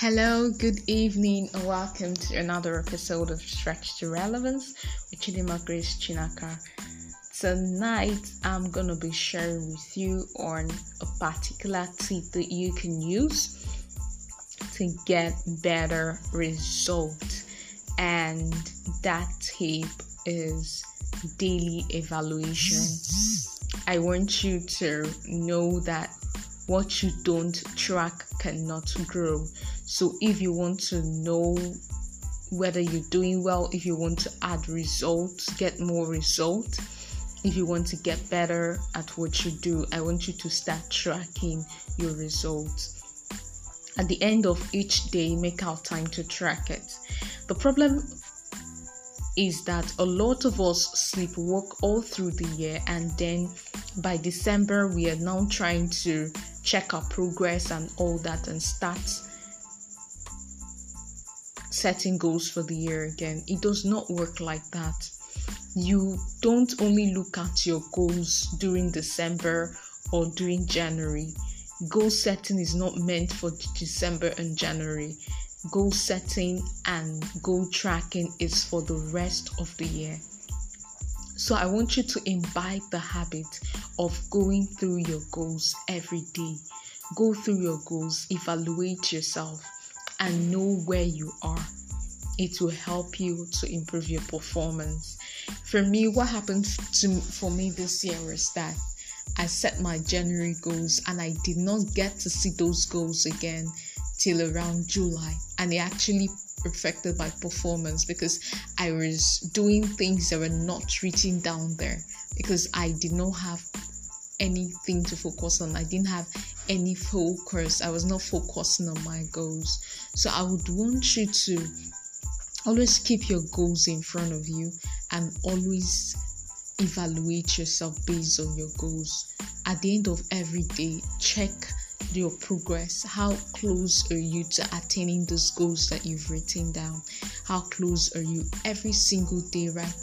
Hello, good evening, and welcome to another episode of Stretch to Relevance with Chidema Grace Chinaka. Tonight, I'm going to be sharing with you on a particular tip that you can use to get better results, and that tip is daily evaluation. I want you to know that what you don't track cannot grow. So if you want to know whether you're doing well, if you want to add results, get more results, if you want to get better at what you do, I want you to start tracking your results. At the end of each day, make out time to track it. The problem is that a lot of us sleepwalk all through the year, and then by December we are now trying to check our progress and all that and start setting goals for the year again. It does not work like that. You don't only look at your goals during December or during January. Goal setting is not meant for December and January. Goal setting and goal tracking is for the rest of the year. So I want you to imbibe the habit of going through your goals every day. Go through your goals, evaluate yourself, and know where you are. It will help you to improve your performance. For me, what happened for me this year was that I set my January goals, and I did not get to see those goals again till around July, and it actually affected my performance because I was doing things that were not written down there because I did not have anything to focus on. I didn't have any focus. I was not focusing on my goals. So I would want you to always keep your goals in front of you and always evaluate yourself based on your goals. At the end of every day, check your progress. How close are you to attaining those goals that you've written down? How close are you every single day, right?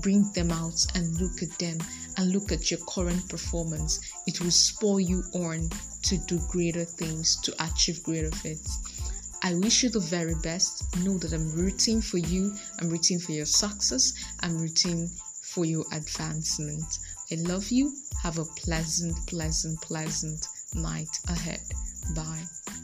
Bring them out and look at them and look at your current performance. It will spur you on to do greater things, to achieve greater things. I wish you the very best. Know that I'm rooting for you. I'm rooting for your success. I'm rooting for your advancement. I love you. Have a pleasant night ahead. Bye.